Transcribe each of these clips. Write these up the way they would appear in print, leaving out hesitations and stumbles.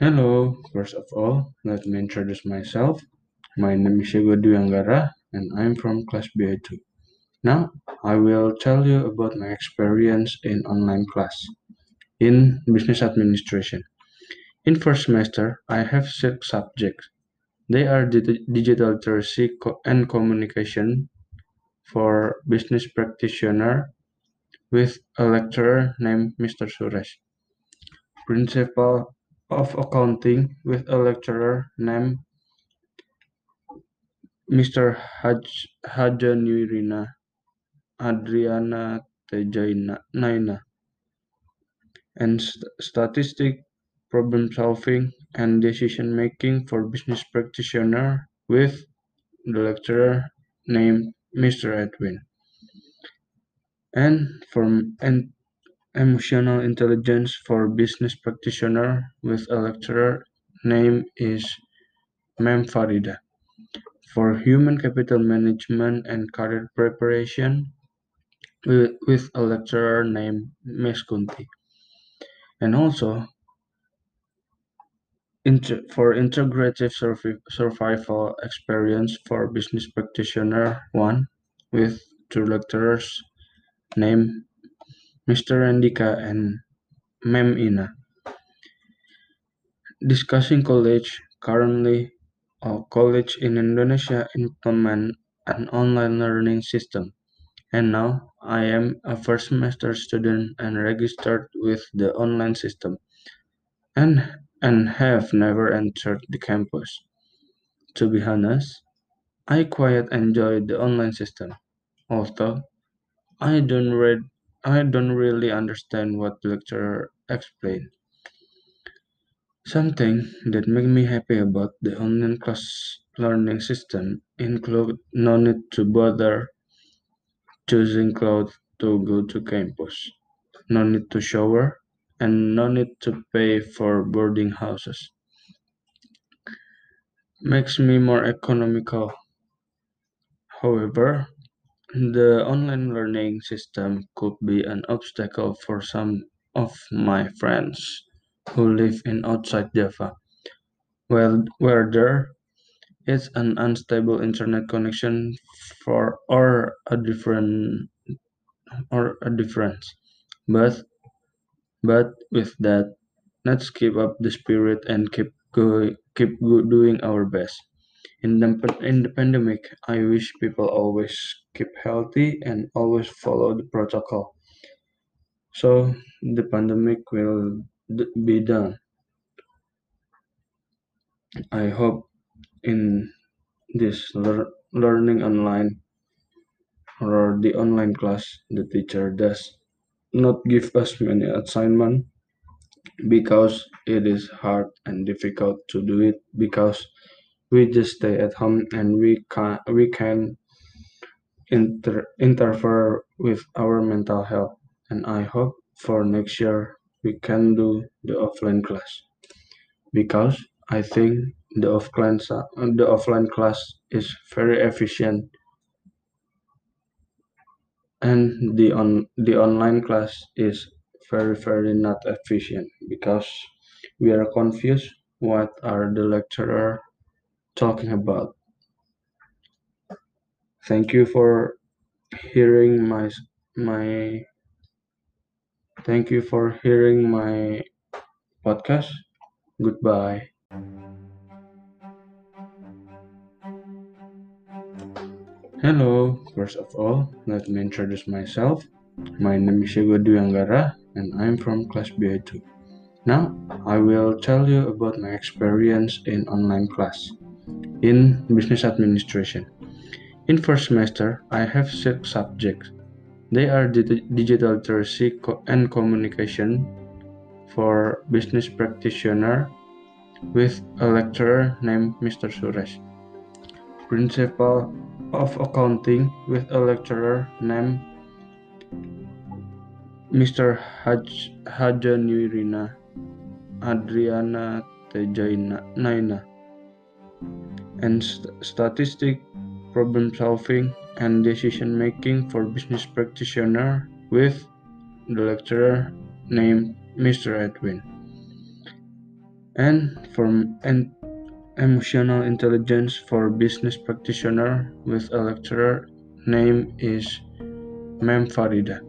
Hello, first of all, let me introduce myself. My name is Shego Duyangara and I'm from class BA2. Now, I will tell you about my experience in online class in business administration. In first semester, I have 6 subjects. They are digital literacy and communication for business practitioner with a lecturer named Mr. Suresh, principal of accounting with a lecturer named Mr. Hadj-Hadjanirina Adriana Tejainina, and statistic, problem solving, and decision making for business practitioner with the lecturer named Mr. Edwin. And from emotional intelligence for business practitioner with a lecturer name is Mem Farida. For human capital management and career preparation with a lecturer named Meskunti. And also for integrative survival experience for business practitioner 1 with 2 lecturers named Mr. Hendika and Mem Ina. Discussing college, currently all college in Indonesia implement an online learning system, and now I am a first semester student and registered with the online system and have never entered the campus. To be honest, I quite enjoy the online system, although I don't really understand what the lecturer explained. Something that made me happy about the online class learning system include no need to bother choosing clothes to go to campus, no need to shower, and no need to pay for boarding houses. Makes me more economical. However, the online learning system could be an obstacle for some of my friends who live in outside Java, where there is an unstable internet connection or a difference. But with that, let's keep up the spirit and keep doing our best. In the pandemic, I wish people always keep healthy and always follow the protocol, so the pandemic will be done. I hope in this learning online or the online class, the teacher does not give us many assignments because it is hard and difficult to do it because we just stay at home and we can interfere with our mental health. And I hope for next year we can do the offline class, because I think the offline class is very efficient, and the online class is very not efficient because we are confused what are the lecturer talking about. Thank you for hearing my podcast. Goodbye. Hello, first of all, let me introduce myself. My name is Shego Duyangara and I'm from class BA2. Now, I will tell you about my experience in online class in business administration. In first semester, I have 6 subjects. They are digital literacy and communication for business practitioner with a lecturer named Mr. Suresh, principal of accounting with a lecturer named Mr. Hadj-Hadjanirina Adriana Tejainina, and statistic, problem solving, and decision making for business practitioner with the lecturer named Mr. Edwin. and from emotional intelligence for business practitioner with a lecturer name is Mem Farida.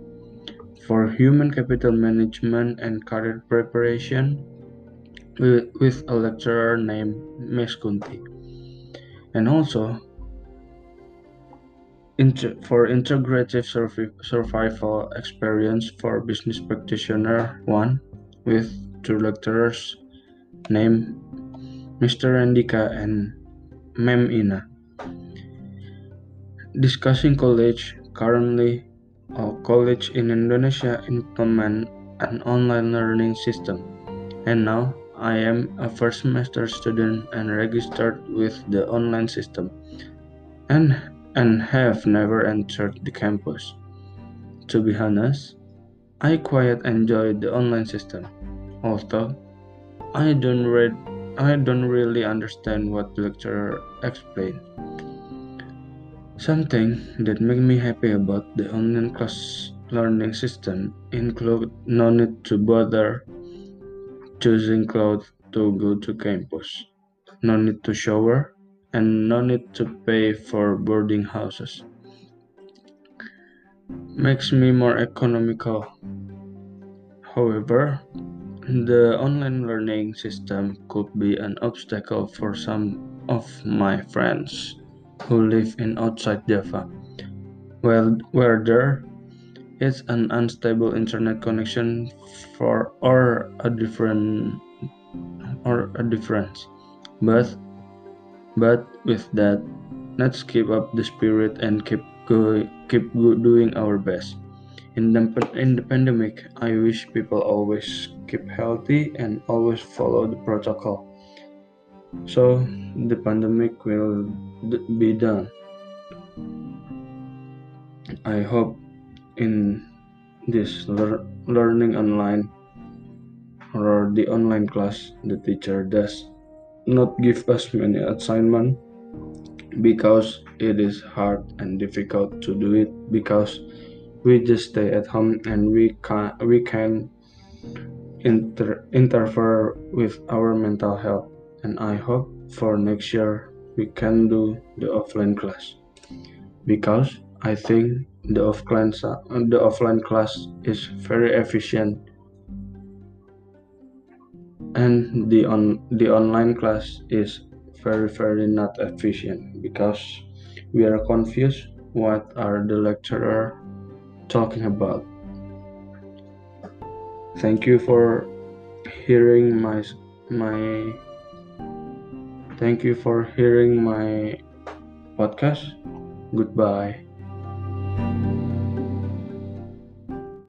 For human capital management and career preparation with a lecturer named Meskunti. And also for integrative survival experience for business practitioner 1 with 2 lecturers named Mr. Hendika and Mem Ina. Discussing college currently. College in Indonesia implement an online learning system, and now I am a first semester student and registered with the online system and have never entered the campus. To be honest, I quite enjoy the online system, although I don't really understand what the lecturer explained. Something that make me happy about the online class learning system include no need to bother choosing clothes to go to campus, no need to shower, and no need to pay for boarding houses. Makes me more economical. However, the online learning system could be an obstacle for some of my friends who live in outside Java, where there is an unstable internet connection or a difference. But with that, let's keep up the spirit and keep doing our best. In the pandemic, I wish people always keep healthy and always follow the protocol, so the pandemic will be done. I hope in this learning online or the online class, the teacher does not give us many assignments because it is hard and difficult to do it because we just stay at home and we can interfere with our mental health. And I hope for next year we can do the offline class, because I think the offline class is very efficient, and the online class is very not efficient because we are confused what are the lecturer talking about. Thank you for hearing my podcast. Goodbye.